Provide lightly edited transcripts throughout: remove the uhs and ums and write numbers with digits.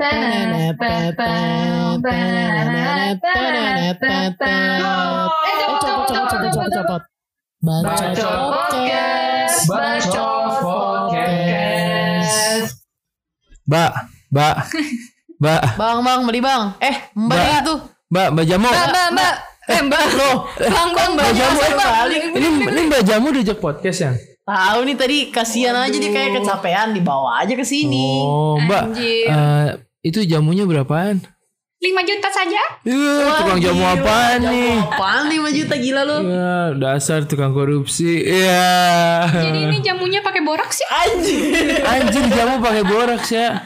Copot. Bacot podcast. Mbak. Bang, beli bang. Mbak itu. Mbak Jamu. Mbak. Mbak. Loh, Bang Mbak Jamu kali. Ini Mbak Jamu diajak podcast ya? Tahu nih tadi kasihan aja dia kayak kecapean, dibawa aja ke sini. Oh, Mbak. Itu jamunya berapaan? 5 juta saja? Tukang jamu apaan nih? Apaan 5 juta gila lu? Ya, dasar tukang korupsi. Iya. Jadi ini jamunya pakai boraks ya? Anjir jamu pakai boraks ya.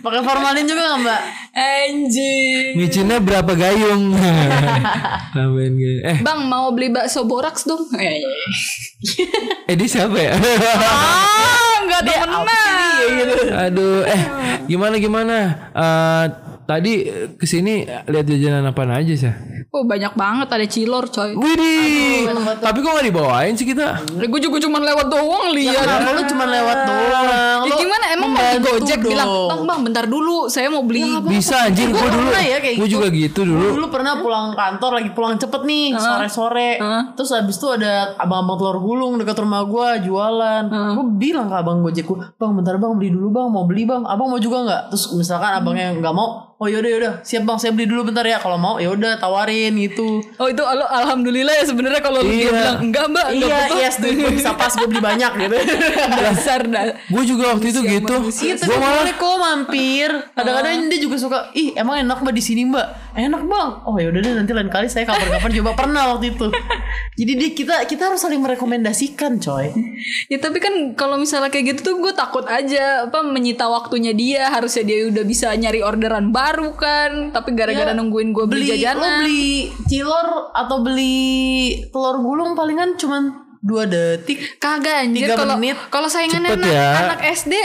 Pakai formalin juga enggak, Mbak? Anjir. Micinnya berapa gayung? Tambahin gini. Bang mau beli bakso boraks dong. Dia siapa ya? Enggak temenan. Gitu. Aduh, gimana? Tadi kesini lihat jajanan apaan aja sih? Oh banyak banget, ada cilor coy. Widih. Tapi kok gak dibawain sih kita? Gue cuma lewat doang lihat. Ya, lu cuma lewat doang. Ya gimana? Emang mau Gojek bilang, bang bentar dulu, saya mau beli. Ya, bisa anjir gue dulu. Ya, gue juga gitu dulu. Gue dulu pernah pulang kantor lagi pulang cepet nih sore-sore. Terus habis itu ada abang-abang telur gulung dekat rumah gue jualan. Gue bilang ke abang Gojek gue, bang bentar bang beli dulu bang, mau beli bang. Abang mau juga nggak? Terus misalkan abangnya nggak mau. Oh yaudah siap bang saya beli dulu bentar ya, kalau mau yaudah tawarin gitu. Oh itu alhamdulillah ya sebenarnya kalau dia bilang enggak mbak enggak yes duit bisa pas gue beli banyak gitu. Dasar gue juga waktu itu gitu. Gue malah kok mampir kadang-kadang dia juga suka ih emang enak mbak di sini mbak enak bang. Oh yaudah deh nanti lain kali saya kapan-kapan coba pernah waktu itu. Jadi dia kita harus saling merekomendasikan coy. Ya tapi kan kalau misalnya kayak gitu tuh gue takut aja menyita waktunya dia, harusnya dia udah bisa nyari orderan baru kan, tapi gara-gara nungguin gue beli jajanan. Lo beli cilor atau beli telur gulung palingan cuman 2 detik. Kagak anjir kalau saingannya anak SD.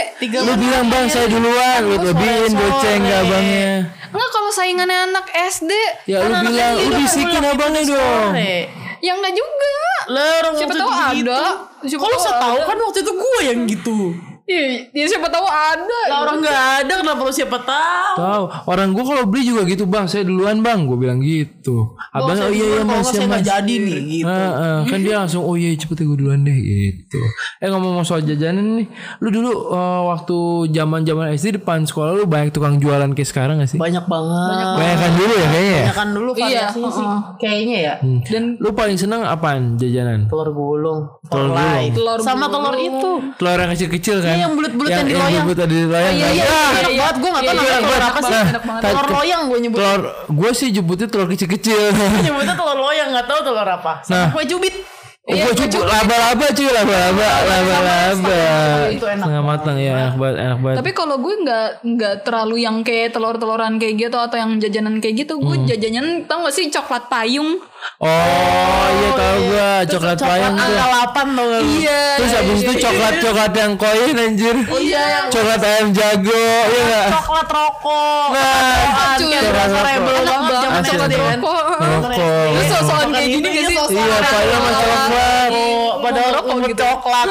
Lu bilang bang saya duluan, lu beliin goceng enggak abangnya. Enggak kalau saingannya anak SD. Ya lu bilang lu bisikin abangnya dong. Ya enggak juga. Siapa tahu ada. Kalau saya tahu kan waktu itu gue yang gitu. Iya siapa tahu ada. Lah orang nggak ada kenapa lu siapa tahu? Tahu orang gue kalau beli juga gitu bang saya duluan bang gue bilang gitu. Abang oh iya mas saya nggak jadi nih gitu. Kan dia langsung oh iya cepet gue duluan deh gitu. Ngomong soal jajanan nih, lu dulu waktu zaman SD depan sekolah lu banyak tukang jualan kayak sekarang nggak sih? Banyak banget. Banyakan dulu ya kayaknya. Banyakan dulu variasi sih kayaknya ya. Dan lu paling seneng apaan jajanan? Telur gulung, telai, sama telur itu. Telur yang kecil-kecil kan? Yang bulat-bulat yang diloyang. Enak banget gue enggak tahu namanya telur apa sih. Telur loyang gue nyebut. Telur gue sih nyebutnya telur kecil-kecil. Gue nyebutnya telur loyang enggak tahu telur apa. Sama kue cubit. Kue cubit laba-laba. Itu enak. Setengah matang ya enak banget. Tapi kalau gue enggak terlalu yang kayak telur-teloran kayak gitu atau yang jajanan kayak gitu. Gue jajanan tau enggak sih coklat payung. Oh iya tahu gue coklat payung tuh. Coklat angka 8 tau gak? Iya. Terus abis itu coklat yang koin anjir. Iya. Coklat ayam jago. Iya. Coklat rokok. Nah. Coklat rokok. Enak banget coklat rokok. Terus sosokan kayak gini gak sih? Iya padahal sama coklat. Padahal rokok coklat.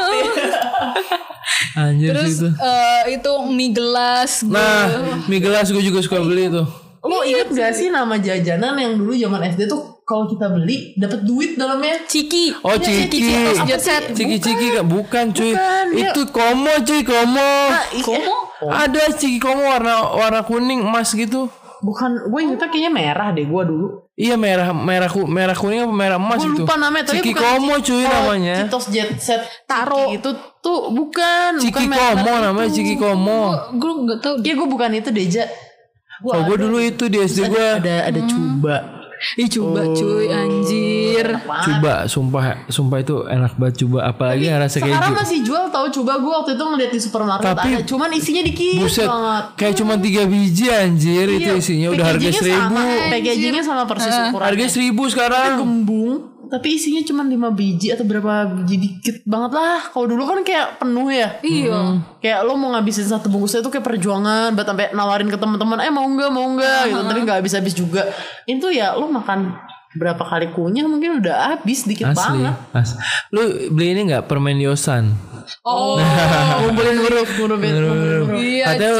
Anjir sih itu mie gelas. Nah mie gelas gue juga suka beli tuh. Lo inget gak sih nama jajanan yang dulu zaman SD tuh kalau kita beli dapat duit dalamnya? Ciki. Oh ciki. Ciki bukan cuy. Bukan, itu ya. Komo. Komo? Ada ciki komo warna kuning emas gitu. Bukan, gue ingetnya kayaknya merah deh gue dulu. Iya merah kuning apa merah emas itu. Gue lupa namanya tapi Ciki Komo cuy namanya. Citos Jet Set Taro itu tuh bukan. Ciki Komo namanya Ciki Komo. Gue nggak tahu. Iya gue bukan itu Deja. Kalau gue dulu itu di SD gue ada coba. Ih coba cuy anjir. Coba sumpah itu enak banget coba apalagi rasa keju. Sekarang masih jual tau coba gue waktu itu ngeliat di supermarket tapi, ada cuman isinya dikit buset, banget. Kayak cuma 3 biji anjir iya, itu isinya udah harga 1.000. Packagingnya sama persis ukuran. Harga 1.000 sekarang. Itu gembung tapi isinya cuma 5 biji atau berapa biji dikit banget lah. Kalau dulu kan kayak penuh ya. Iya. Kayak lo mau ngabisin satu bungkusnya itu kayak perjuangan buat sampai nawarin ke teman-teman mau nggak gitu tapi nggak habis juga. Itu ya lo makan berapa kali kunyah mungkin udah habis dikit banget. Lu beli ini nggak permen Yosan? Oh, ngumpulin huruf Iya, katanya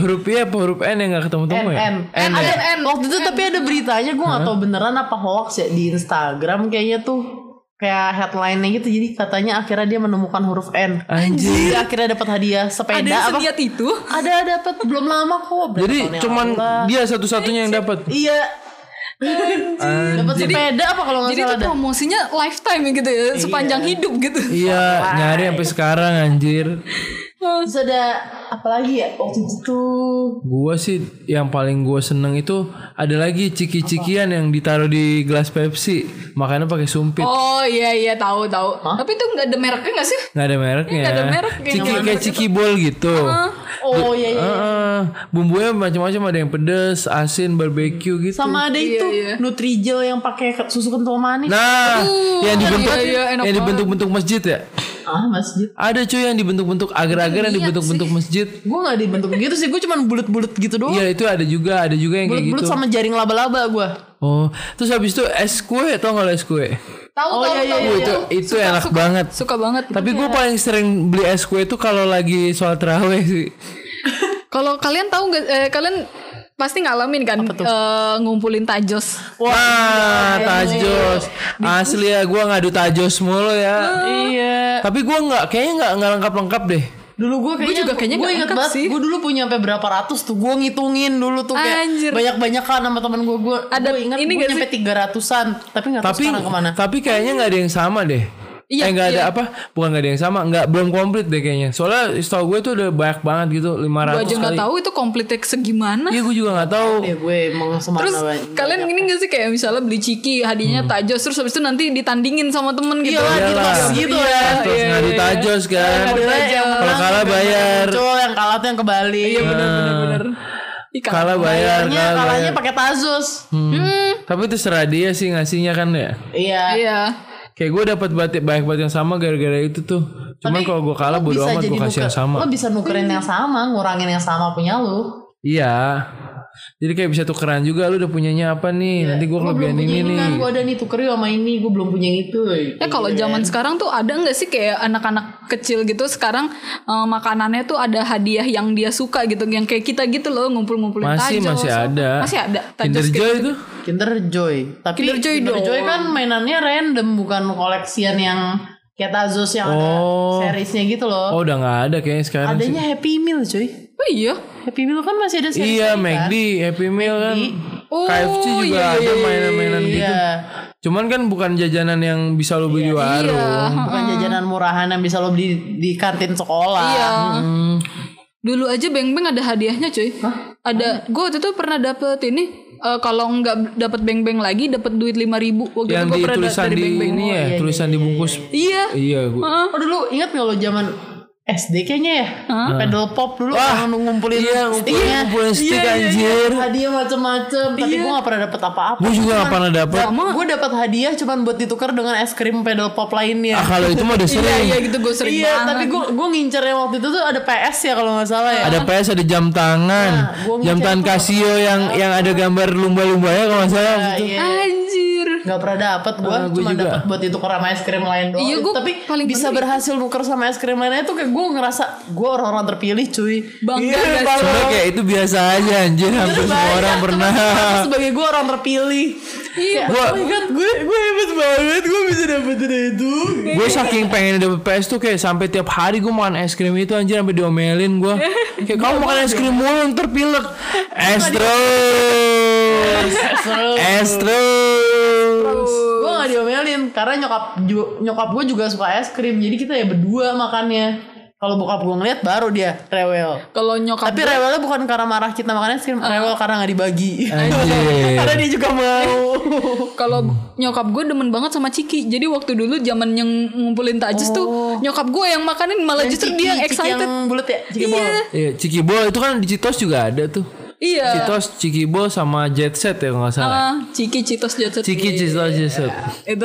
huruf I apa huruf N yang gak ketemu-temu ya? N ada N. Waktu itu tapi ada beritanya, gue gak tau beneran apa hoax ya, di Instagram kayaknya tuh. Kayak headline-nya gitu. Jadi katanya akhirnya dia menemukan huruf N. Anjir. Dia akhirnya dapat hadiah sepeda. Ada sediat itu? Ada dapat. Belum lama kok. Jadi cuman dia satu-satunya yang dapat. Iya. Dapat sepeda apa kalau nggak salah? Jadi itu promosinya lifetime gitu ya, sepanjang hidup gitu. Iya, nyari sampai sekarang anjir. Terus ada apa lagi ya waktu itu? Gua sih yang paling gua seneng itu ada lagi ciki-cikian yang ditaruh di gelas Pepsi, makanya pakai sumpit. Oh iya tahu. Hah? Tapi itu nggak ada mereknya nggak sih? Nggak ada mereknya. Nggak ada merek. Ciki kayak ciki bol gitu. Oh iya. Bumbunya macam-macam, ada yang pedas, asin, barbeque gitu. Sama ada itu Nutrijel yang pakai susu kental manis. Nah, yang dibentuk yang dibentuk-bentuk masjid ya. Masjid. Ada cuy yang dibentuk-bentuk agar-agar yang dibentuk-bentuk masjid. Gue nggak dibentuk gitu sih, gue cuman bulat-bulat gitu doang. Iya itu ada juga yang bulet, kayak gitu. Bulat-bulat sama jaring laba-laba gue. Oh, terus habis itu es kue, tau nggak es kue? Tahu. Itu suka, enak suka, banget. Suka banget. Tapi gue paling sering beli es kue itu kalau lagi sholat tarawih sih. Kalau kalian tahu nggak? Kalian pasti ngalamin kan ngumpulin tajos. Wah, tajos. Asli ya, gue ngadu tajos mulu ya. Iya. Tapi gue kayaknya nggak lengkap deh. Dulu gue kayaknya gue inget banget sih. Gue dulu punya sampai berapa ratus tuh. Gue ngitungin dulu tuh kayak banyak-banyakan sama temen gue. Gue inget gue nyampe 300-an. Tapi nggak tahu sekarang kemana. Tapi kayaknya nggak ada yang sama deh. Iya, nggak ada apa? Bukan nggak ada yang sama, belum komplit deh kayaknya. Soalnya setahu gue itu udah banyak banget gitu, 500 kali. Gue juga nggak tahu itu komplitnya segimana. Iya, gue juga nggak tahu. Gue emang semana. Terus kalian ini nggak sih kayak misalnya beli ciki, hadiahnya tajos, terus habis itu nanti ditandingin sama temen gitu. Iya lah, gitu ya. Terus ngadu tajos kan. Kalau kalah bayar. Cuma yang kalah tuh yang kebalik. Iya benar. Kalah bayar. Kalahnya pakai tajos. Tapi itu terserah dia sih ngasihnya kan ya. Iya. Kayak gue dapat banyak yang sama gara-gara itu tuh. Cuman kalau gue kalah bodo amat, gue kasih yang sama. Lo bisa nukerin yang sama, ngurangin yang sama punya lo. Iya. Jadi kayak bisa tukeran juga, lo udah punyanya apa nih? Nanti gue kelebihan ini nih. Kan gue ada nih tukerin sama ini, gue belum punya itu. Ya kalau zaman sekarang tuh ada nggak sih kayak anak-anak kecil gitu sekarang makanannya tuh ada hadiah yang dia suka gitu, yang kayak kita gitu loh ngumpul-ngumpulin tajos. Masih ada. Masih ada. Kinder Joy itu. Kinder Joy, tapi Kinder Joy kan mainannya random, bukan koleksian yang kayak Tazos yang ada seriesnya gitu loh. Oh udah nggak ada kayaknya sekarang. Adanya sih. Happy Meal coy. Oh iya, Happy Meal kan masih ada seriesnya. Iya, McD, kan? Happy Meal kan. Oh, KFC juga ada mainan-mainan gitu. Cuman kan bukan jajanan yang bisa lo beli di warung. Iya. Bukan jajanan murahan yang bisa lo beli di kantin sekolah. Iya. Dulu aja Beng-Beng ada hadiahnya coy. Hah? Ada. Gue waktu itu pernah dapet ini. Kalau nggak dapat Beng-Beng lagi, dapat duit 5.000 waktu yang itu tulisan dari Beng-Beng ini ya, tulisan dibungkus. Iya. Oh dulu ingat nggak lo zaman SD kayaknya ya, pedal pop dulu orang ngumpulin sticknya, stick anjir. Hadiah macam-macam, tapi gue nggak pernah dapat apa-apa. Gue juga nggak pernah dapat. Gue dapat hadiah cuman buat ditukar dengan es krim pedal pop lainnya. Kalau itu mah udah sering. Iya gitu gue sering banget. Iya, tapi gue ngincernya waktu itu tuh ada PS ya kalau nggak salah ya. Ada PS, ada jam tangan, jam tangan Casio yang ada gambar lumba-lumbanya kalau nggak salah. Anjir. Nggak pernah dapat gue, cuma dapat buat ditukar sama es krim lain doang. Tapi bisa berhasil nuker sama es krim lainnya tuh kayak gue ngerasa gue orang-orang terpilih cuy. Bangga kayak itu biasa aja anjir, hampir semua orang pernah. Sebagai gue orang terpilih. Iya. Oh my god, gue hebat banget, gue bisa dapetin itu. Gue saking pengen dapet PS tuh kayak sampai tiap hari gue makan es krim itu anjir, sampai diomelin gue. Kayak kamu makan es krim mulu ntar pilek. Es terus. Es terus. Gue gak diomelin karena nyokap gue juga suka es krim, jadi kita ya berdua makannya. Kalau bokap gue ngeliat baru dia rewel. Kalau nyokap tapi rewelnya bukan karena marah kita makannya es krim, rewel karena nggak dibagi. Karena dia juga mau. Kalau nyokap gue demen banget sama ciki, jadi waktu dulu zaman yang ngumpulin tajis tuh nyokap gue yang makanin, malah justru dia yang excited. Ciki yang bulat ya, ciki bol. Iya, ciki bol itu kan di Citos juga ada tuh. Iya. Citos, Ciki Bol sama Jet Set ya kalau nggak salah. Ciki, Citos, Jet Set. Ciki, Citos, Jet Set. Itu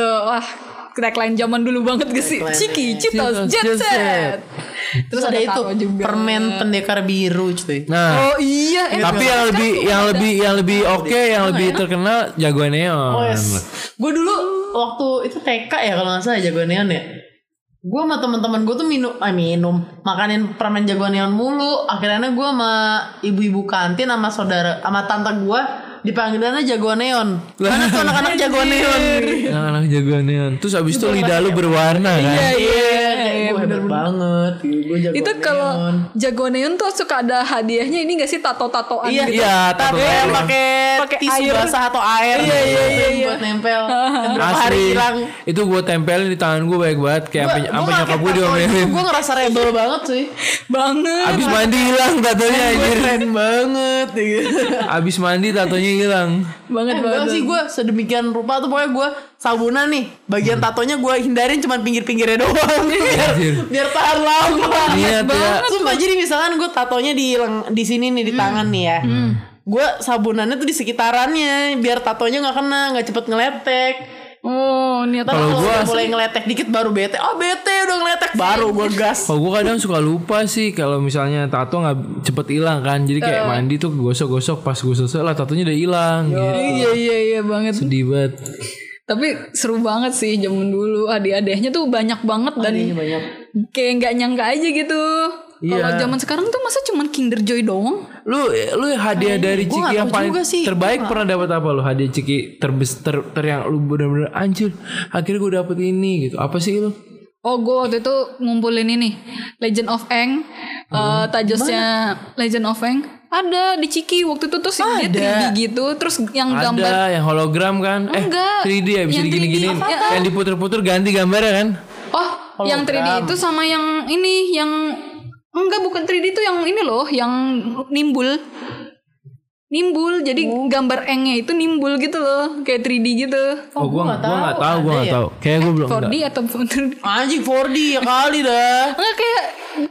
tagline zaman dulu banget gak sih? Ciki, Citos, Jet Set. Terus ada itu permen pendekar biru cuy. Nah. Oh iya. Tapi yang lebih oke, yang lebih terkenal Jagoan Neon. Gue dulu waktu itu TK ya kalau nggak salah Jagoan Neon ya. Gue sama teman-teman gue tuh minum makanin permen jagoan neon mulu. Akhirnya gue sama ibu-ibu kantin sama saudara sama tante gue dipanggilannya jagoan neon. Karena tuh anak-anak jagoan neon. Anak-anak jagoan neon. Terus abis itu lidah lu berwarna kan. Iya, gue hebat banget. Itu kalau jagoan neon tuh suka ada hadiahnya ini nggak sih, tato-tatoan? Iya, gitu. Iya, tato pakai tisu basah atau air. Iya. Buat nempel. Asli. Itu gue tempelin di tangan gue baik banget kayak apa nyokap gue diomelin. Gue ngerasa rebel banget sih. Banget. Abis mandi hilang tatonya anjir. Keren banget. Abis mandi tatonya hilang. Banget. Sih gue sedemikian rupa tuh pokoknya gue sabunan nih. Bagian tatonya gue hindarin cuman pinggir-pinggirnya doang. Biar tahan lama. Iya, sumpah. Jadi misalkan gue tatonya di sini nih di tangan nih ya. Gue sabunannya tuh di sekitarannya biar tatonya nggak kena, nggak cepet ngeletek. Oh, niatnya kalau gue mulai ngeletek dikit baru bete. Oh bete udah ngeletek baru gue gas. Kalau gue kadang suka lupa sih kalau misalnya tato nggak cepet hilang kan, jadi kayak mandi tuh gosok-gosok, pas gosok lah tatonya udah hilang. Gitu. Iya banget. Sedih banget. Tapi seru banget sih zaman dulu, hadiah-hadiahnya tuh banyak banget dan banyak. Kayak nggak nyangka aja gitu. Kalau zaman sekarang tuh masa cuman Kinder Joy doang? Lu hadiah dari Ciki yang paling terbaik pernah dapat apa lu? Hadiah Ciki terbesar yang lu benar-benar anjir. Akhirnya gue dapet ini gitu. Apa sih lu? Oh, gue waktu itu ngumpulin ini Legend of Aang. Tajosnya Legend of Aang ada di Ciki waktu itu tuh sih 3D gitu. Terus yang ada, gambar ada yang hologram kan? Enggak. 3D ya bisa digini-gini. Yang diputer-puter ganti gambarnya kan? Oh, hologram. Yang 3D itu sama yang ini yang enggak, bukan 3D itu yang ini loh, yang nimbul. Jadi gambar engnya itu nimbul gitu loh, kayak 3D gitu. Oh, gue nggak tahu. Kayak gue belum. 4D atau 3D? Anjing 4D ya kali dah. Enggak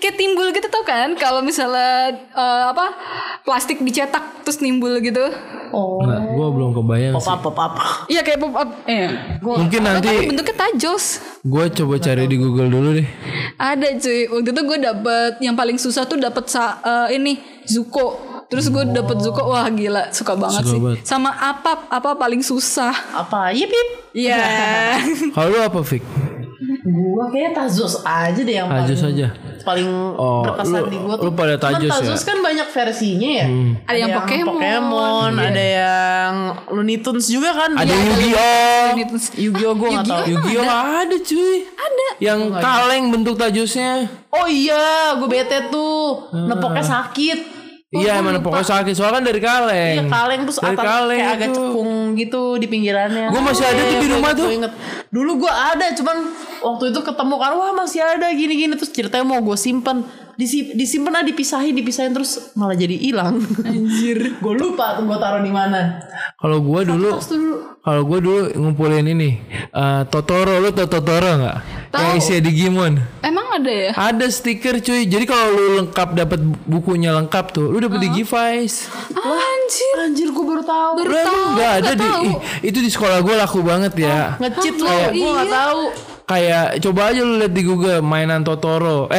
kayak timbul gitu tau kan? Kalau misalnya plastik dicetak terus nimbul gitu. Oh. Enggak, gue belum kebayang sih. Pop up. Iya kayak pop up. Mungkin nanti bentuknya tajos. Gue coba cari di Google dulu deh. Ada cuy, waktu itu gue dapet yang paling susah tuh dapet ini Zuko. Terus gue dapet Zuko, wah gila, suka banget. Sama apa paling susah? Apa? Yip. Iya. Kalau lu apa, Fik? Gue kayaknya tajos aja deh yang paling berkesan di gue tuh. Lu pada tajos ya? Tajos kan banyak versinya ya. Ada yang Pokemon iya. Ada yang Looney Tunes juga kan. Ada Yu-Gi-Oh gue gak tau. Yu-Gi-Oh ada cuy. Ada. Yang kaleng bentuk tajosnya. Oh iya, gue bete tuh. Nepoknya sakit. Iya emang pokoknya sakit. Soalnya kan dari kaleng. Iya kaleng. Terus atas kayak agak cekung gitu di pinggirannya. Gue masih ada tuh di rumah tuh. Dulu gue ada, cuman waktu itu ketemu kan, wah masih ada gini-gini. Terus ceritanya mau gue simpen, disimpen lah, dipisahin terus malah jadi hilang. Anjir. Gue lupa tuh gue taruh di mana. Kalau gue dulu ngumpulin ini Totoro. Lu tau Totoro gak? Yang isinya Digimon. Emang ada ya? Ada stiker cuy. Jadi kalau lu lengkap dapat bukunya lengkap tuh, lu dapat Digivice. Anjir gue baru tahu. Lu emang gak ada itu di sekolah gue laku banget ya. Nge-cheat lu. Gue gak tahu. Kayak coba aja lu lihat di Google mainan Totoro.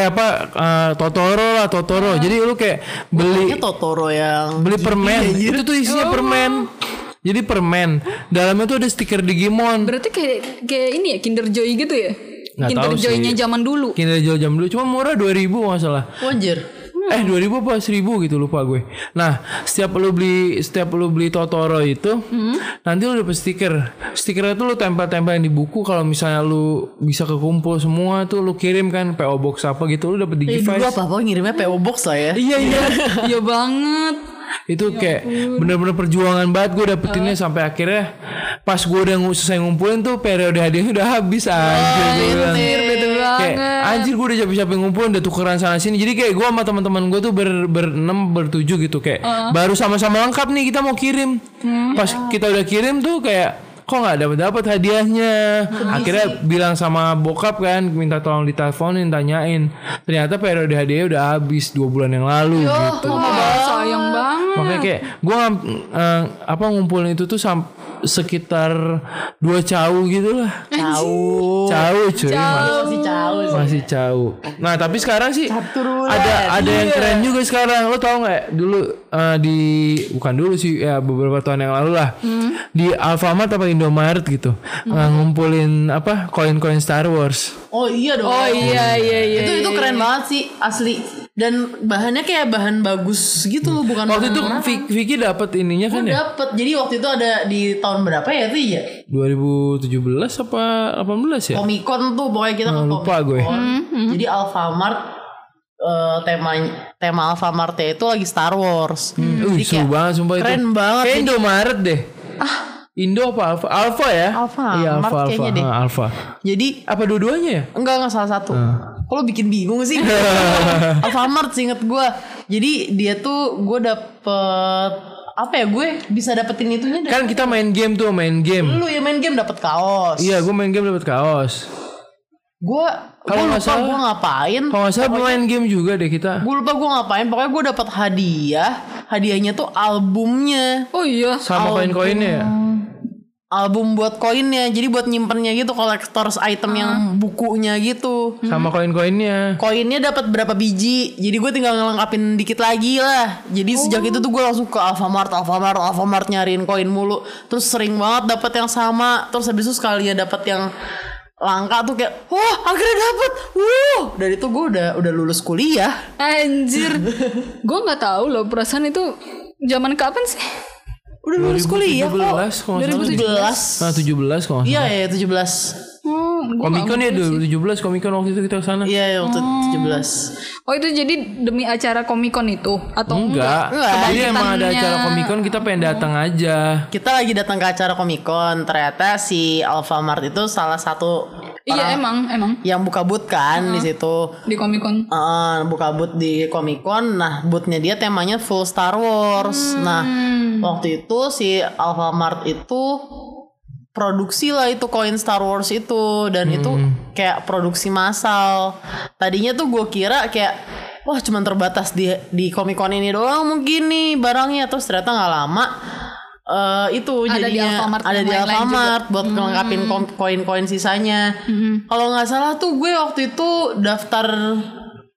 Totoro. Jadi lu kayak beli Totoro yang beli permen. Itu tuh isinya permen. Jadi permen. Dalamnya tuh ada stiker Digimon. Berarti kayak ini ya Kinder Joy gitu ya? Nggak Kinder Joy-nya zaman dulu. Kinder Joy zaman dulu cuma murah 2.000 nggak salah. Wajar. 2.000 apa 1.000 gitu lupa gue. Nah, setiap lu beli Totoro itu, nanti lu dapet stiker. Stikernya tuh lu tempel-tempelin di buku, kalau misalnya lu bisa kekumpul semua tuh lu kirim kan PO Box apa gitu, lu dapet Digivice. Dulu apa ngirimnya PO Box lah ya. Iya. Iya banget. Itu kayak bener-bener perjuangan banget gue dapetinnya sampai akhirnya pas gue udah selesai ngumpulin tuh periode hadiahnya udah habis. Anjir gue udah capek-capek ngumpulin, udah tukeran sana sini. Jadi kayak gue sama teman-teman gue tuh berenam bertujuh gitu kayak baru sama-sama lengkap nih kita mau kirim. Pas kita udah kirim tuh kayak kok nggak dapat hadiahnya. Akhirnya bilang sama bokap kan, minta tolong diteleponin tanyain, ternyata periode hadiahnya udah habis 2 bulan yang lalu. Sayang banget. Makanya kayak gue ngumpulin itu tuh sekitar 2 cau gitu lah. Cau, masih cau. Nah tapi sekarang sih ada yang keren juga sekarang. Lo tau gak dulu beberapa tahun yang lalu lah, di Alfamart apa Indomaret gitu, ngumpulin apa koin-koin Star Wars. Oh iya dong. Oh iya. Itu keren banget sih asli. Dan bahannya kayak bahan bagus gitu loh, bukan waktu itu Vicky dapat ininya kan ya? Dapat. Jadi waktu itu ada di tahun berapa ya itu ya? 2017 apa 18 ya? Komikon tuh pokoknya kita ke lupa Komikon. Gue. Jadi Alfamart tema Alfamartnya itu lagi Star Wars. Jadi seru banget sumpah itu. Keren banget. Kayak Indomaret deh. Indo apa Alfa? Alfa ya? Alfa. Jadi apa dua-duanya ya? Enggak salah satu. Kalau bikin bingung sih. Alfamart sih inget gue. Jadi dia tuh gue dapet gue bisa dapetin itunya. Kan kita main game tuh, Lu ya main game dapet kaos. Iya, gue main game dapet kaos. Gue lupa gue ngapain. Kalau gak salah main game juga deh kita. Gue lupa gue ngapain. Pokoknya gue dapet hadiah. Hadiahnya tuh albumnya. Oh iya. Sama koin-koinnya ya. Album buat koinnya. Jadi buat nyimpennya gitu. Collector's item yang bukunya gitu. Sama koin-koinnya. Koinnya dapat berapa biji. Jadi gue tinggal ngelengkapin dikit lagi lah. Jadi sejak itu tuh gue langsung ke Alfamart nyariin koin mulu. Terus sering banget dapet yang sama. Terus habis itu sekali ya dapet yang langka tuh kayak akhirnya dapet. Dari itu gue udah lulus kuliah. Anjir. Gue gak tahu loh, perasaan itu zaman kapan sih? Udah lulus kuliah kok. 2017. Nah 17 kok. Iya 17. Komikon ya 2017 Komikon waktu itu kita kesana. Iya waktu 17. Oh itu jadi demi acara Komikon itu atau enggak? Jadi emang ada acara Komikon kita pengen datang aja. Kita lagi datang ke acara Komikon, ternyata si Alfamart itu salah satu emang yang buka booth kan di situ di Komikon. Buka booth di Komikon. Nah, boothnya dia temanya full Star Wars. Nah, waktu itu si Alfamart itu produksi lah itu koin Star Wars itu. Dan itu kayak produksi massal. Tadinya tuh gue kira kayak wah cuman terbatas di Comic-Con ini doang mungkin nih barangnya. Terus ternyata gak lama itu ada jadinya di Alfamart buat ngelengkapin koin-koin sisanya. Kalau gak salah tuh gue waktu itu daftar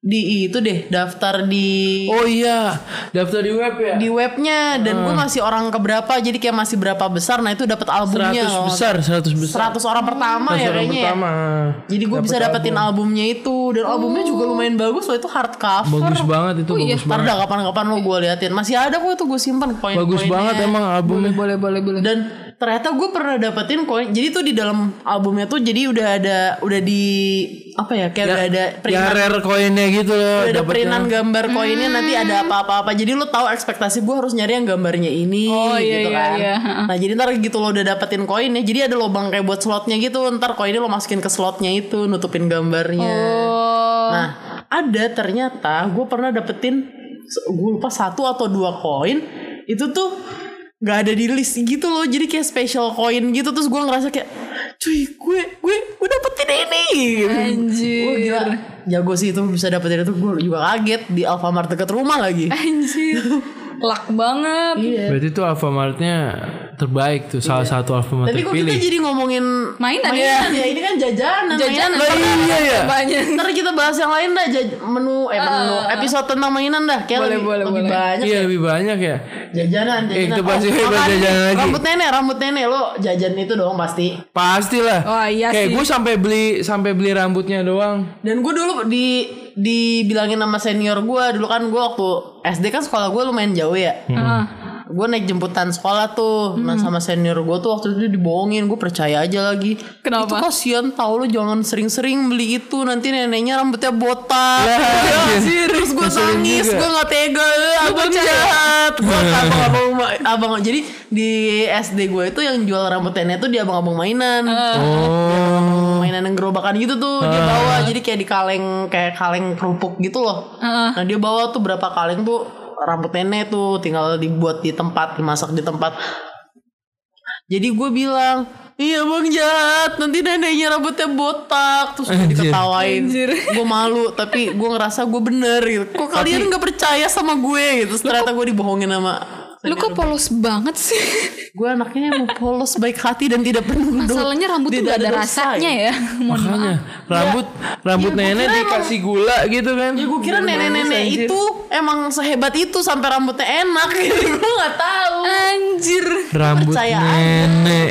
di web ya, di webnya. Dan gue masih orang keberapa, jadi kayak masih berapa besar. Nah itu dapat albumnya 100 besar 100 orang pertama ya kayaknya pertama. Jadi gue bisa dapetin albumnya itu. Dan albumnya juga lumayan bagus loh, itu hardcover bagus banget itu. Bagus banget dah, kapan-kapan lo gue liatin. Masih ada kok itu, gue simpen koin-koinnya. Bagus banget emang albumnya. Boleh. Dan ternyata gue pernah dapetin koin. Jadi tuh di dalam albumnya tuh jadi udah ada printan rare koinnya gitu loh. Udah ada printan gambar koinnya, nanti ada apa-apa. Jadi lo tahu ekspektasi gue harus nyari yang gambarnya ini gitu kan. Nah jadi ntar gitu lo udah dapetin koinnya, jadi ada lubang kayak buat slotnya gitu. Ntar koinnya lo masukin ke slotnya itu, nutupin gambarnya. Nah ada ternyata gue pernah dapetin, gue lupa 1 atau 2 koin itu tuh gak ada di list gitu loh. Jadi kayak special coin gitu. Terus gue ngerasa kayak cuy gue dapetin ini. Anjir. Wah gila, jago sih itu bisa dapetin itu. Gue juga kaget, di Alfamart deket rumah lagi. Anjir. Luck banget. Iya. Berarti tuh Alfamartnya terbaik tuh, salah satu Alfamart terpilih. Tapi kok kita jadi ngomongin mainan ya? Ini kan jajanan. Mainan. Ntar kita bahas yang lain dah, menu episode tentang mainan dah. Kayak lebih banyak. Iya lebih banyak ya. Jajanan. Itu pasti jajanan lagi. Rambut nenek lo jajan itu doang pastilah. Oh iya sih. Kayak gue sampai beli rambutnya doang. Dan gue dulu dibilangin sama senior gue. Dulu kan gue waktu SD kan sekolah gue lumayan jauh ya. Gue naik jemputan sekolah tuh. Nah sama senior gue tuh waktu itu dibohongin. Gue percaya aja lagi. Kenapa? Itu kasihan tau lo, jangan sering-sering beli itu, nanti neneknya rambutnya botak. Terus gue nangis. Gue gak tega. Abang jahat. Abang jadi di SD gue itu yang jual rambut nenek tuh dia abang-abang mainan. Mainan yang gerobakan gitu tuh. Dia bawa. Jadi kayak di kaleng, kayak kaleng kerupuk gitu loh. Nah dia bawa tuh berapa kaleng tuh rambut nenek tuh, tinggal dibuat di tempat, dimasak di tempat. Jadi gue bilang, iya bang jahat, nanti neneknya rambutnya botak. Terus gue diketawain. Gue malu, tapi gue ngerasa gue bener gitu. Kok kalian gak percaya sama gue gitu. Terus ternyata gue dibohongin sama Lu kok polos banget sih? Gue anaknya yang mau polos, baik hati dan tidak penuh. Masalahnya rambut tuh gak ada rasanya ya. Makanya rambut ya, nenek dikasih gula gitu kan. Ya gue kira nenek-nenek itu emang sehebat itu sampai rambutnya enak. Gue gak tahu. Anjir. Rambut nenek.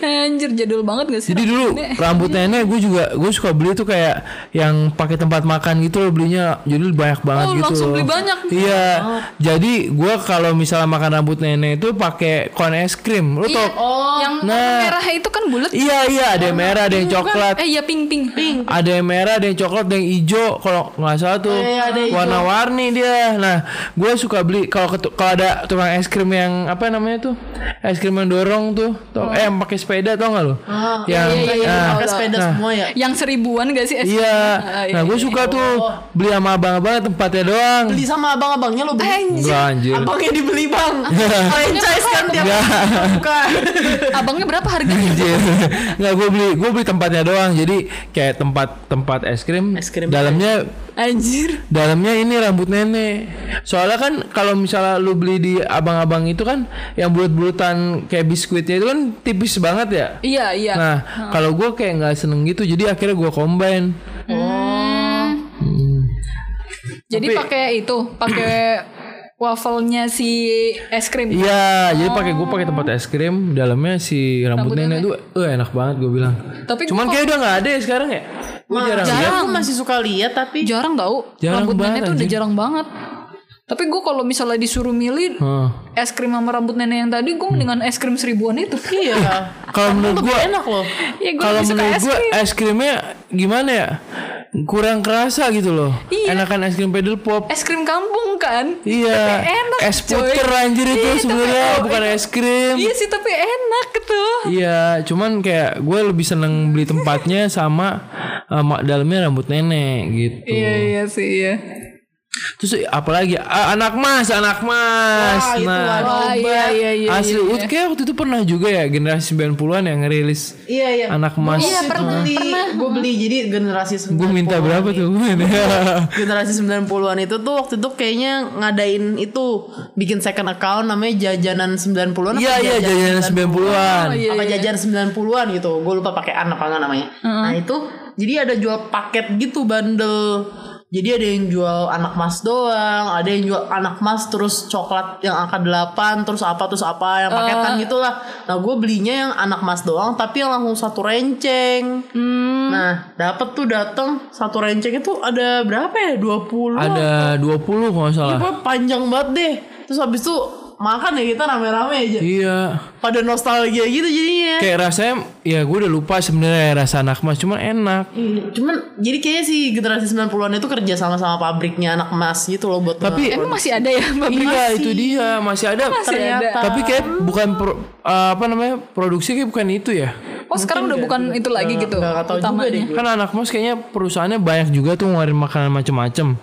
Anjir, jadul banget gak sih? Jadi dulu rambut nenek gue juga, gue suka beli tuh kayak yang pakai tempat makan gitu loh belinya. Jadi banyak banget gitu. Langsung beli banyak. Iya. Jadi gue kalau misalnya makan rambut nenek itu pakai cone es krim. Lu tau yang merah itu kan bulat. Iya, ada yang merah, ada yang coklat. Iya, pink. Ada yang merah, ada yang coklat, ada yang hijau. Kalau enggak salah tuh warna-warni dia. Nah, gue suka beli kalau ada tukang es krim yang apa namanya tuh? Es krim yang dorong tuh. Yang pakai sepeda tau enggak lu? Yang pakai sepeda semua ya. Yang seribuan enggak sih es krim? Iya. Nah, gue suka tuh beli sama abang-abang tempatnya doang. Beli sama abang-abangnya lo beli. Anjir. Abangnya dibeli, Bang. Franchise kan tiap buka. Abangnya berapa harganya? Enggak, gue beli tempatnya doang. Jadi kayak tempat es krim dalamnya anjir. Dalamnya ini rambut nenek. Soalnya kan kalau misalnya lu beli di abang-abang itu kan yang bulat-bulatan kayak biskuitnya itu kan tipis banget ya? Iya. Nah, kalau gue kayak enggak seneng gitu. Jadi akhirnya gue combine. Jadi pakai itu, pakai wafelnya si es krim. Iya, jadi gue pakai tempat es krim, dalamnya si rambut nenek itu enak banget gue bilang. Tapi cuman kayak udah enggak ada ya sekarang ya? Nah, jarang. Gue masih suka lihat tapi jarang tau. Rambut nenek tuh udah jarang banget. Tapi gue kalau misalnya disuruh milih es krim sama rambut nenek yang tadi, gue mendingan es krim seribuan itu. Iya. Kalau menurut gue enak loh. Ya, kalau menurut gue es krimnya gimana ya? Kurang kerasa gitu loh. Iya. Enakan es krim pedal pop. Es krim kampung kan? Iya. Tapi enak. Es puter anjir itu sebenarnya bukan es krim. Iya sih tapi enak gitu. Iya, cuman kayak gue lebih seneng beli tempatnya sama dalamnya rambut nenek gitu. Iya sih iya. Terus apalagi anak mas itu asli kayak waktu itu pernah juga ya generasi 90-an yang ngerilis anak mas. Pernah gue beli jadi generasi 90-an. Gue minta berapa tuh generasi 90-an itu tuh waktu itu kayaknya ngadain itu bikin second account namanya jajanan 90-an. Iya jajanan 90-an apa jajan 90-an gitu gue lupa pakai apa namanya. Nah itu jadi ada jual paket gitu bundle. Jadi ada yang jual anak mas doang, ada yang jual anak mas terus coklat yang angka 8, terus apa yang paketan gitulah. Nah, gue belinya yang anak mas doang tapi yang langsung satu renceng. Nah, dapet tuh dateng satu renceng itu ada berapa ya? 20. Ada 20 kalau salah. Itu panjang banget deh. Terus habis itu makan ya kita rame-rame aja. Iya. Pada nostalgia gitu jadinya. Kayak rasanya ya gue udah lupa sebenarnya rasa anak mas, cuman enak. Cuman jadi kayaknya sih generasi 90-an itu kerja sama pabriknya anak mas gitu loh buat. Tapi emang masih ada ya pabriknya? Iya itu dia, masih ada. Ternyata. Tapi kayak bukan produksi kayak bukan itu ya. Oh sekarang mungkin udah bukan itu lagi gitu. Gak tahu juga deh. Kan anak mas kayaknya perusahaannya banyak juga tuh ngeluarin makanan macem-macem.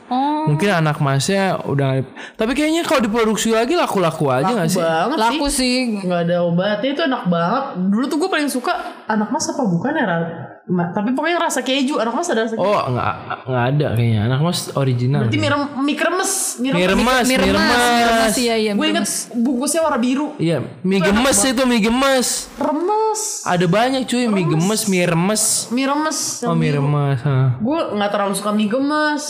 Mungkin anak masnya udah. Tapi kayaknya kalau diproduksi lagi laku-laku aja nggak sih? Laku sih. Nggak ada obatnya itu enak banget. Dulu tuh gue paling suka anak mas apa bukan ya? Tapi pokoknya rasa keju. Anak mas ada rasa keju? Oh nggak ada kayaknya. Anak mas original. Berarti mie kremes. Iya. Gue inget bungkusnya warna biru. Iya. Mie gemes. Remes. Ada banyak cuy. Mie gemes. Mie remes. Gue nggak terlalu suka mie gemes.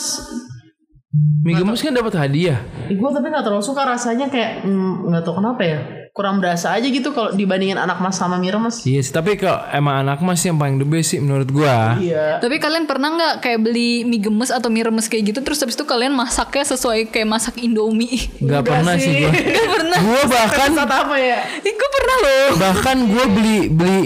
Mie gemes kan dapat hadiah. Gue tapi nggak terlalu suka rasanya kayak nggak tahu kenapa ya. Kurang berasa aja gitu kalau dibandingin anak mas sama mie remes. Yes, tapi kalau emang anak mas yang paling the best sih menurut gua. Iya. Tapi kalian pernah nggak kayak beli mie gemes atau mie remes kayak gitu terus habis itu kalian masaknya sesuai kayak masak Indomie? Gak pernah sih gua. Gak pernah. Gua bahkan apa ya? Gua pernah loh. Bahkan gua beli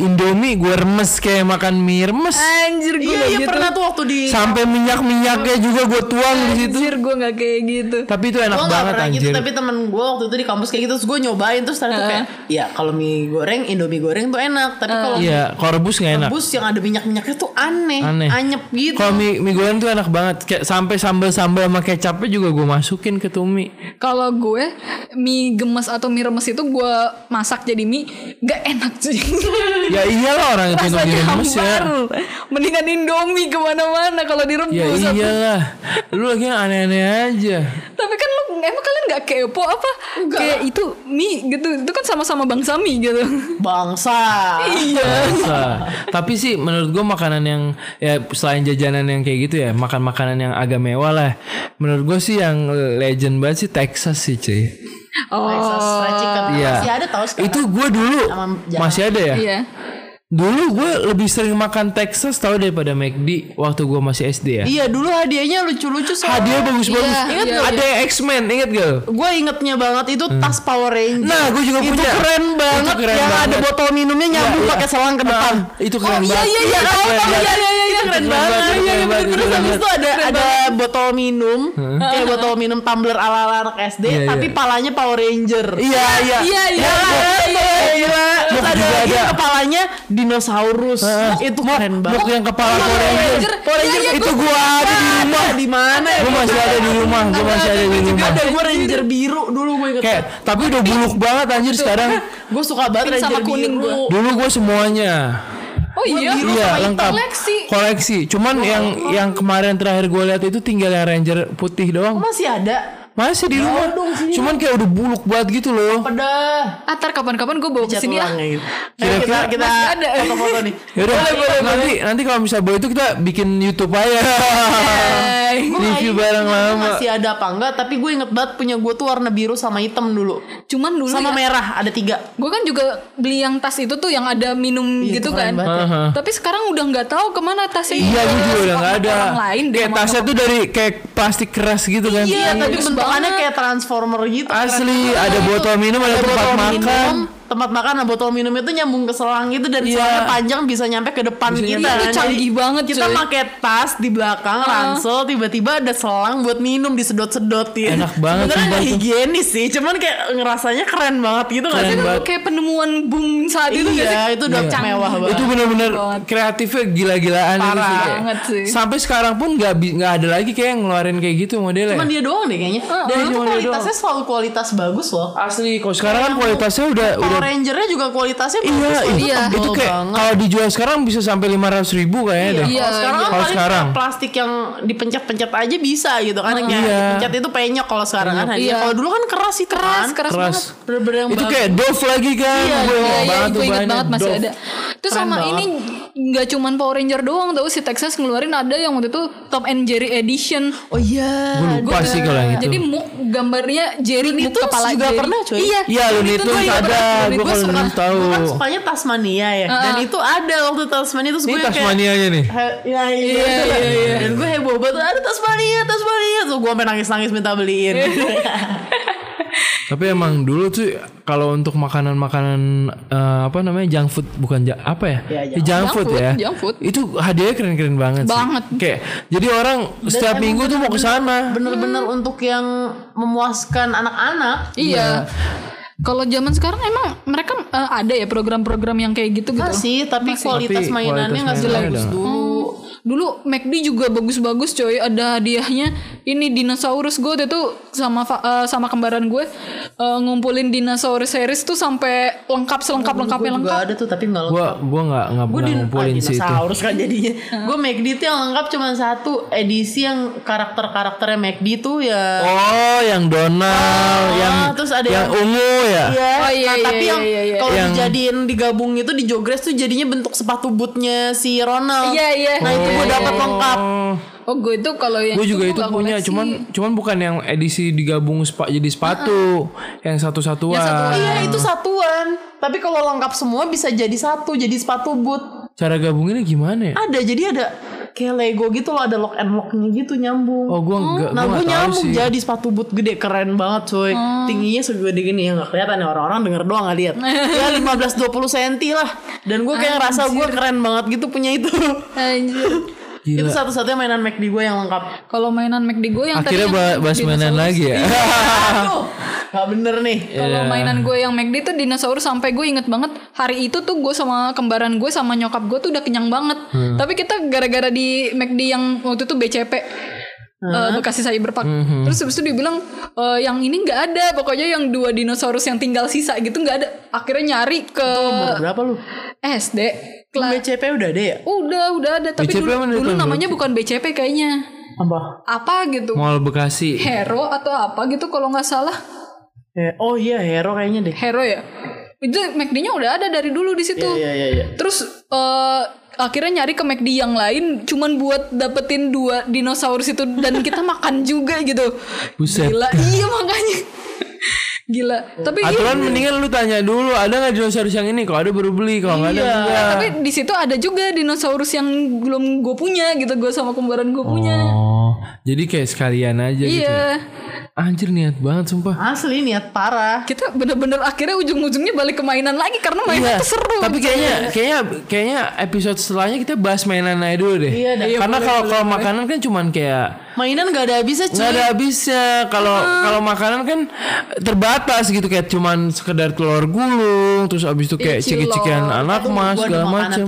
Indomie gua remes kayak makan mie remes. Anjir gua gitu. Pernah tuh waktu di sampai minyak-minyaknya juga gua tuang di situ. Anjir gua nggak kayak gitu. Tapi itu enak banget anjir. Gitu, tapi temen gua waktu itu di kampus kayak gitu terus gua nyobain terus kayak, ya kalau mie goreng Indomie goreng tuh enak. Tapi kalau rebus gak enak. Rebus yang ada minyak-minyaknya tuh aneh. Anyep gitu. Kalau mie goreng tuh enak banget. Kayak sampai sambal-sambal sama kecapnya juga gue masukin ke tumi. Kalau gue mie gemes atau mie remes itu gue masak jadi mie gak enak sih. Ya iyalah orang itu rasanya gemes ya. Mendingan Indomie kemana-mana kalau direbus. Ya iyalah. Lu lagi aneh-aneh aja. Tapi kan lu emang kalian nggak kepo apa? Enggak. Kayak itu mie gitu, itu kan sama-sama bangsa mie gitu. Bangsa. Iya. Bangsa. Tapi sih menurut gue makanan yang ya selain jajanan yang kayak gitu ya, makan makanan yang agak mewah lah. Menurut gue sih yang legend banget sih Texas sih cuy. Oh. Texas fried chicken iya. Masih ada tau sekarang. Itu gue dulu masih ada ya. Iya. Dulu gue lebih sering makan Texas tau daripada McD waktu gue masih SD ya. Iya dulu hadiahnya lucu-lucu soalnya. Hadiah bagus-bagus. Iya, ingat iya, ada iya. X-Men, ingat gak? Gue ingetnya banget itu tas Power Ranger. Nah gue juga itu punya. Keren banget, itu keren yang banget. Ada botol minumnya nyambung pakai selang ke depan. Itu keren banget. Iya iya iya keren banget. Terus habis itu ada botol minum, kayak botol minum tumbler ala-ala anak SD, tapi palanya Power Ranger. Iya iya iya. Terus ada lagi kepalanya dinosaurus. Itu keren banget. Mok yang kepala Power Ranger ya, itu gua ada di rumah. Di mana ya? Gua masih ada di rumah. Ada gua Ranger biru dulu gua ingat. Kayak tapi udah buluk banget anjir sekarang. Gua suka banget Ranger biru. Dulu gua semuanya. Oh iya, lengkap koleksi. Cuman yang kemarin terakhir gua lihat itu tinggal yang Ranger putih doang. Masih ada. Masih di rumah dong, cuman kayak udah buluk banget gitu loh. Pedah. Atar kapan-kapan gue bawa kesini lah. Kira-kira kita foto-foto nih. Yaudah, nanti kalau misalnya boleh itu kita bikin YouTube aja. Review bareng lama. Masih ada apa enggak? Tapi gue inget banget punya gue tuh warna biru sama hitam dulu. Cuman dulu sama merah ada 3. Gue kan juga beli yang tas itu tuh yang ada minum gitu kan. Tapi sekarang udah nggak tahu kemana tasnya. Iya gitu udah nggak ada. Kayak tasnya tuh dari kayak plastik keras gitu kan. Iya tapi bentukannya kayak transformer gitu. Asli ada botol minum, ada tempat makan. Tempat makan ada botol minum itu nyambung ke selang gitu. Dan selangnya panjang bisa nyampe ke depan bisa kita. Itu canggih banget kita cuy. Pakai tas di belakang ransel, tiba-tiba ada selang buat minum disedot-sedotin. Enak banget. Sebenernya gak higienis sih, cuman kayak ngerasanya keren banget gitu. Keren gak sih banget. Kayak penemuan boom saat itu. Iya itu udah mewah banget. Itu benar-benar kreatifnya gila-gilaan. Parah banget sih. Sampai sekarang pun gak ada lagi kayak ngeluarin kayak gitu modelnya. Cuman dia doang deh kayaknya. Dan itu kualitasnya selalu kualitas bagus loh. Asli kok sekarang kan kualitasnya udah Rangernya juga kualitasnya bagus. Iya, itu kayak kalau dijual sekarang bisa sampai 500.000 kayaknya deh. Iya, kalau sekarang plastik yang dipencet-pencet aja bisa gitu kan. Kayak dipencet itu penyok kalau sekarang kan. Kalau dulu kan keras sih keras banget. Itu kayak Dove lagi kan. Iya, gue inget banget masih ada. Terus sama ini nggak cuman Power Ranger doang tau, si Texas ngeluarin ada yang waktu itu Tom and Jerry edition. Oh iya. Gue lupa sih kalau yang itu. Jadi muk gambarnya Jerry muk kepala juga pernah coy. Iya, Looney Tunes ada. Gue kan sukanya Tasmania ya. Dan itu ada waktu Tasmania. Terus gue kayak Tasmanianya nih. Iya. Dan gue heboh banget, ada Tasmania. Terus gue nangis minta beliin. Tapi emang dulu tuh kalau untuk makanan-makanan apa namanya junk food bukan apa ya? Junk food. Itu hadiahnya keren-keren banget. Sih. Kayak jadi orang dan setiap minggu tuh mau ke sana. Bener-bener untuk yang memuaskan anak-anak. Iya. Kalau zaman sekarang emang mereka ada ya program-program yang kayak gitu sih, tapi kualitas mainannya nggak jelas dulu. Dulu McD juga bagus-bagus coy, ada hadiahnya ini dinosaurus. Gue waktu itu sama kembaran gue ngumpulin dinosaurus series tuh sampai lengkap. Gue ada tuh tapi nggak lengkap. Gue nggak ngumpulin sih itu. Dinosaurus kan jadinya. Gue McD tuh yang lengkap cuma satu edisi yang karakternya McD tuh ya. Oh yang Donald, yang terus ada yang ungu ya. Iya. Oh, iya, nah, iya tapi iya, yang kalau dijadiin digabung itu di Jogres tuh jadinya bentuk sepatu bootnya si Ronald. Iya. Nah itu gue dapat lengkap. Oh gue itu kalau yang gue juga itu punya koleksi. Cuman bukan yang edisi digabung jadi sepatu. Yang satu-satuan. Iya itu satuan. Tapi kalau lengkap semua bisa jadi satu, jadi sepatu boot. Cara gabunginnya gimana ya? Ada jadi ada kayak Lego gitu loh, ada lock and locknya gitu nyambung. Oh gue enggak. Nah gue nyambung sih. Jadi sepatu boot gede keren banget coy. Tingginya segede gini ya nggak kelihatan ya, orang-orang denger doang nggak lihat. Ya 15-20 cm lah. Dan gue kayak ngerasa gue keren banget gitu punya itu. Anjir. Gila. Itu satu-satunya mainan McD gue yang lengkap. Kalau mainan McD gue yang akhirnya bahas mainan lagi ya. Aduh, gak bener nih. Kalau mainan gue yang McD tuh dinosaurus. Sampai gue inget banget hari itu tuh gue sama kembaran gue sama nyokap gue tuh udah kenyang banget. Tapi kita gara-gara di McD yang waktu itu BCP Bekasi Cyberpark. Terus habis itu dia bilang yang ini gak ada, pokoknya yang 2 dinosaurus yang tinggal sisa gitu gak ada. Akhirnya nyari ke itu umur berapa lu? SD BCP udah ada ya? Udah ada. Tapi BCP dulu namanya bukan BCP kayaknya. apa gitu, Mall Bekasi, Hero atau apa gitu kalau nggak salah. Oh iya, Hero kayaknya deh. Hero ya. Itu McD-nya udah ada dari dulu di situ. Iya. Terus akhirnya nyari ke McD yang lain cuman buat dapetin 2 dinosaurus itu dan kita makan juga gitu. Buset. Gila. Iya makanya. Gila. Tapi aturan mendingan lu tanya dulu ada enggak dinosaurus yang ini, kalau ada baru beli, kalau enggak ada enggak. Tapi di situ ada juga dinosaurus yang belum gue punya gitu, gue sama kembaran gue punya. Oh. Jadi kayak sekalian aja gitu. Iya. Anjir niat banget sumpah. Asli niat parah. Kita bener-bener akhirnya ujung-ujungnya balik ke mainan lagi karena mainan itu seru. Tapi kayaknya episode setelahnya kita bahas mainan aja dulu deh. Iya, karena kalau makanan kan cuman kayak mainan enggak ada habisnya. Enggak ada habisnya. Kalau makanan kan terbatas gitu, kayak cuman sekedar telur gulung terus abis itu kayak ciki-cikian anak mas segala macam.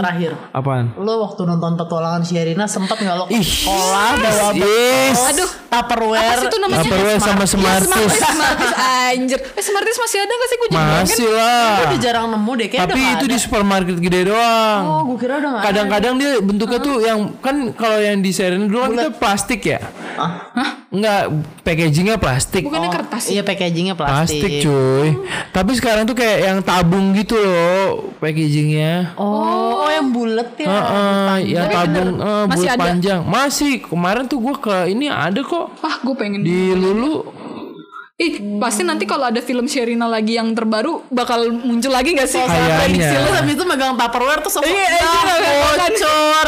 Apaan? Lo waktu nonton petualangan si Irina sempat enggak lo sekolah bawa bekos. Aduh, Tupperware. Apa itu namanya? Tupperware sama Smarties. Smarties anjir. Smarties masih ada enggak sih gue juga? Masih lah. Gue udah jarang nemu deh kayaknya. Tapi itu di supermarket gede doang. Oh, gue kira udah enggak. Kadang-kadang dia bentuknya tuh yang kan kalau yang di Serena dulu kan itu plastik ya. Hah? Enggak, packagingnya plastik. Bukannya kertas. Iya, packagingnya plastik. Plastik, cuy. Tapi sekarang tuh kayak yang tabung gitu loh packagingnya. Oh, yang bulat ya. Yang tabung bulat panjang. Masih. Kemarin tuh gue ke ini ada kok. Wah, gue pengen di Lulu. Pasti nanti kalau ada film Sherina lagi yang terbaru bakal muncul lagi gak sih? Kayaknya habis itu megang Tupperware terus bocor.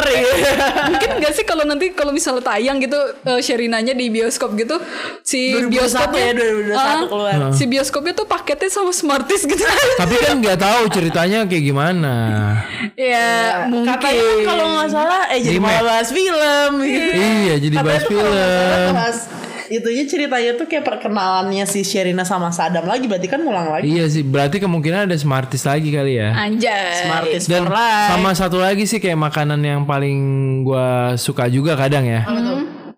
Mungkin gak sih kalau nanti kalau misalnya tayang gitu Sherinanya di bioskop gitu, si bioskopnya keluar. Si bioskopnya tuh paketnya sama Smarties gitu. Tapi kan gak tahu ceritanya kayak gimana. Ya mungkin katanya kan kalau gak salah jadi malah bahas film. Iya jadi bahas film. Itunya ceritanya tuh kayak perkenalannya si Sherina sama Sadam lagi, berarti kan ngulang lagi. Iya sih, berarti kemungkinan ada Smarties lagi kali ya. Anjay. Smarties dan sama satu lagi sih kayak makanan yang paling gue suka juga kadang ya.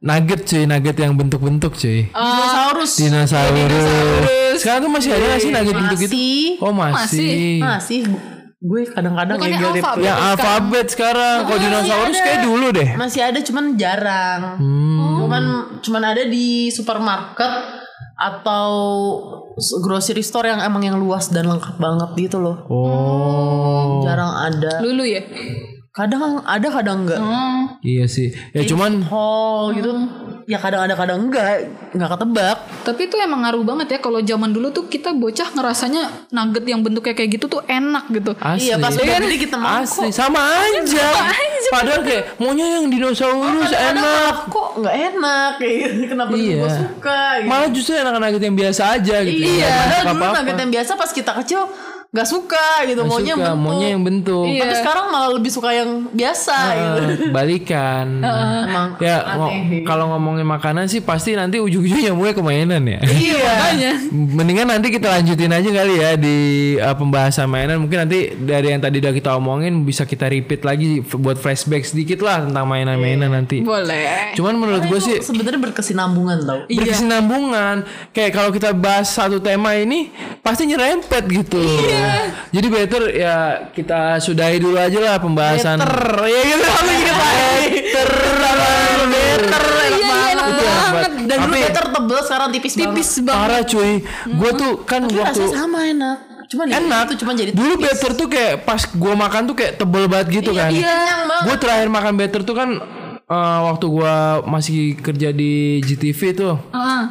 Nugget cuy, nugget yang bentuk-bentuk cuy. Dinosaurus. Sekarang tuh masih ada nggak sih nugget bentuk gitu? Oh masih. Gue kadang-kadang yang alfabet sekarang. Kalau dinosaurus kayak dulu deh. Masih ada cuman jarang. Cuman ada di supermarket atau grocery store yang emang yang luas dan lengkap banget gitu loh. Oh. Jarang ada. Lulu ya. Kadang ada kadang enggak. Iya sih. Ya cuman gitu. Ya kadang ada kadang enggak ketebak. Tapi itu emang ngaruh banget ya, kalau zaman dulu tuh kita bocah ngerasanya nugget yang bentuknya kayak gitu tuh enak gitu. Asli. Iya pas udah kita makan. Asli sama aja. Padahal kayak maunya yang dinosaurus enak. Kok enggak enak kayak kenapa gue suka gitu. Malah justru enak nugget yang biasa aja gitu. Iya, padahal dulu nugget yang biasa pas kita kecil gak suka gitu, maunya yang bentuk. Tapi sekarang malah lebih suka yang biasa gitu. Balikan. Emang ya kalau ngomongin makanan sih pasti nanti ujung-ujungnya mulai ke mainan ya. Iya. Mendingan nanti kita lanjutin aja kali ya di pembahasan mainan. Mungkin nanti dari yang tadi udah kita omongin bisa kita repeat lagi, buat flashback sedikit lah tentang mainan-mainan nanti. Boleh. Cuman menurut gue sih sebenarnya berkesinambungan tau. Berkesinambungan. Kayak kalau kita bahas satu tema ini pasti nyerempet gitu. Jadi better ya kita sudahi dulu aja lah pembahasan. Better dan dulu better tebel sekarang tipis banget. Parah cuy. Gue tuh kan tapi waktu rasanya sama enak. Cuman jadi tipis. Dulu better tuh kayak pas gue makan tuh kayak tebel banget gitu kan. Gue terakhir makan better tuh kan waktu gue masih kerja di GTV tuh.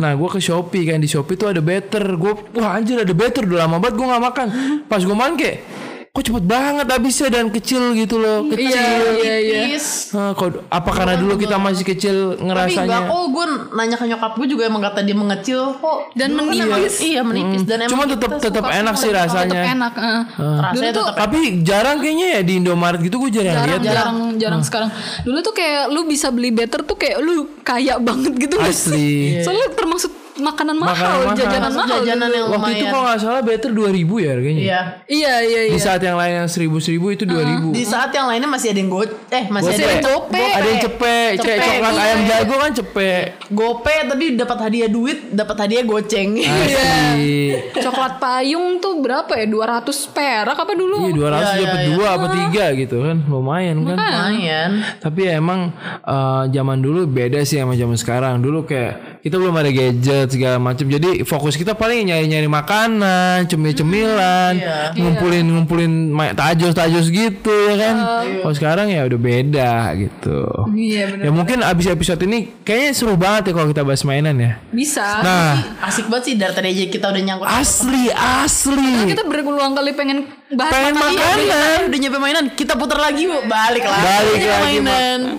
Nah gue ke Shopee kan. Di Shopee tuh ada better. Gue wah anjir ada better. Udah lama banget gue gak makan. Pas gue makan kayak kok cepet banget habisnya dan kecil gitu loh. Iya. Apa karena dulu kita masih kecil ngerasanya. Tapi enggak, gue nanya ke nyokap gue juga emang kata dia mengecil kok. Dan menipis. Iya menipis. Dan emang cuma tetap enak sih rasanya. Tetap enak. Rasanya tetap enak. Tapi jarang kayaknya ya di Indomaret gitu gue jarang lihat. Jarang sekarang. Dulu tuh kayak lu bisa beli better tuh kayak lu kaya banget gitu. Asli. Soalnya termasuk makanan mahal, jajanan mahal. Jajanan yang waktu lumayan. Itu kalau nggak salah better 2.000 ya harganya. Iya. Di saat yang lain yang 1.000 itu 2.000. Di saat yang lainnya masih ada yang gope. Ada yang cepe. Coklat ayam jago kan cepe. Gope tapi dapat hadiah duit, dapat hadiah goceng. Iya. Coklat payung tuh berapa ya? 200 perak apa dulu? Iya 200 dapat 2 apa 3 gitu kan. Lumayan. Tapi ya emang zaman dulu beda sih sama zaman sekarang. Dulu kayak kita belum ada gadget segala macam. Jadi fokus kita paling nyari-nyari makanan, cemilan, ngumpulin tajos gitu ya kan. Kalau sekarang ya udah beda gitu. Iya benar. Ya mungkin abis episode ini kayaknya seru banget ya kalau kita bahas mainan ya. Bisa. Nah, asik banget sih dari tadi aja kita udah nyangkut. Asli. Karena kita berulang kali pengen bahas makanan. Udah nyampe mainan, kita putar lagi balik lagi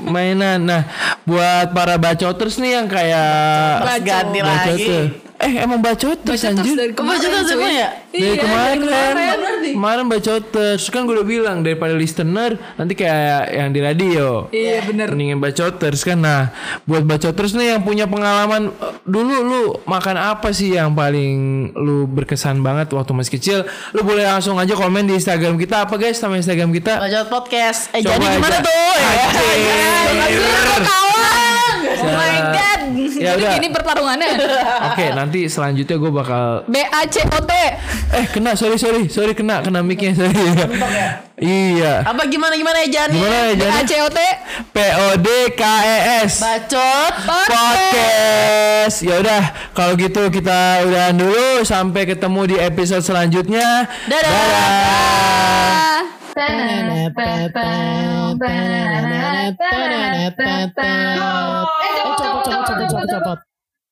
mainan. Nah, buat para bacoters nih yang kayak ganti lagi. Emang bacotes anjir. Bacotes semua ya? Dari kemarin bacotes. Kan gue udah bilang daripada listener nanti kayak yang di radio. Iya bener. Mendingan bacoters kan. Nah, buat bacoters nih yang punya pengalaman dulu lu makan apa sih yang paling lu berkesan banget waktu masih kecil? Lu boleh langsung aja komen di Instagram kita apa guys? Nama Instagram kita Bacot Podcast. Jadi gimana tuh? Oh my god. Jadi gini pertarungannya. Oke, nanti selanjutnya gue bakal BACOT. Sorry kena mic-nya sorry. Bentuk ya? Iya. Apa gimana Ejani? BACOT PODKES. Bacot Podcast. Ya udah, kalau gitu kita udahan dulu sampai ketemu di episode selanjutnya. Dadah.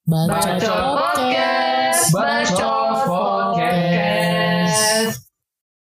Bacot Podcast.